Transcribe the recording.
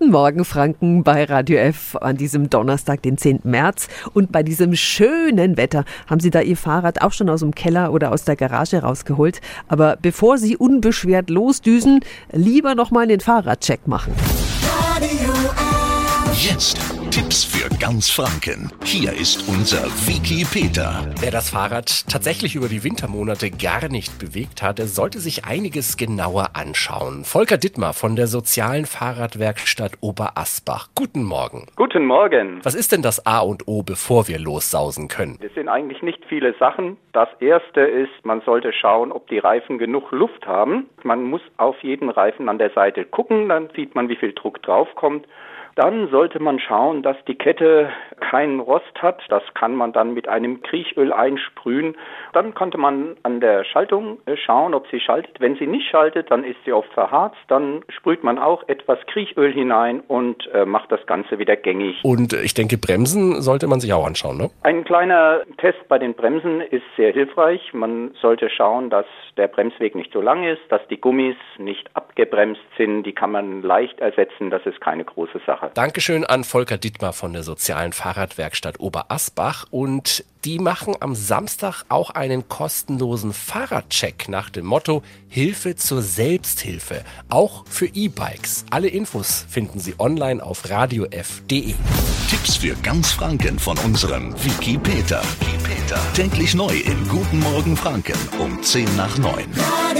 Guten Morgen Franken bei Radio F an diesem Donnerstag, den 10. März. Und bei diesem schönen Wetter haben Sie da Ihr Fahrrad auch schon aus dem Keller oder aus der Garage rausgeholt. Aber bevor Sie unbeschwert losdüsen, lieber nochmal den Fahrradcheck machen. Radio F. Jetzt Tipps für ganz Franken. Hier ist unser Vicky Peter. Wer das Fahrrad tatsächlich über die Wintermonate gar nicht bewegt hat, sollte sich einiges genauer anschauen. Volker Dittmar von der sozialen Fahrradwerkstatt Oberasbach. Guten Morgen. Guten Morgen. Was ist denn das A und O, bevor wir lossausen können? Es sind eigentlich nicht viele Sachen. Das erste ist, man sollte schauen, ob die Reifen genug Luft haben. Man muss auf jeden Reifen an der Seite gucken, dann sieht man, wie viel Druck draufkommt. Dann sollte man schauen, dass die Kette keinen Rost hat. Das kann man dann mit einem Kriechöl einsprühen. Dann konnte man an der Schaltung schauen, ob sie schaltet. Wenn sie nicht schaltet, dann ist sie oft verharzt. Dann sprüht man auch etwas Kriechöl hinein und macht das Ganze wieder gängig. Und ich denke, Bremsen sollte man sich auch anschauen, ne? Ein kleiner Test bei den Bremsen ist sehr hilfreich. Man sollte schauen, dass der Bremsweg nicht so lang ist, dass die Gummis nicht abgebremst sind. Die kann man leicht ersetzen. Das ist keine große Sache. Dankeschön an Volker Dittmar von der sozialen Fahrradwerkstatt Oberasbach. Und die machen am Samstag auch einen kostenlosen Fahrradcheck nach dem Motto Hilfe zur Selbsthilfe, auch für E-Bikes. Alle Infos finden Sie online auf radiof.de. Tipps für ganz Franken von unserem Vicky Peter. Täglich neu in Guten Morgen Franken um 10 nach 9.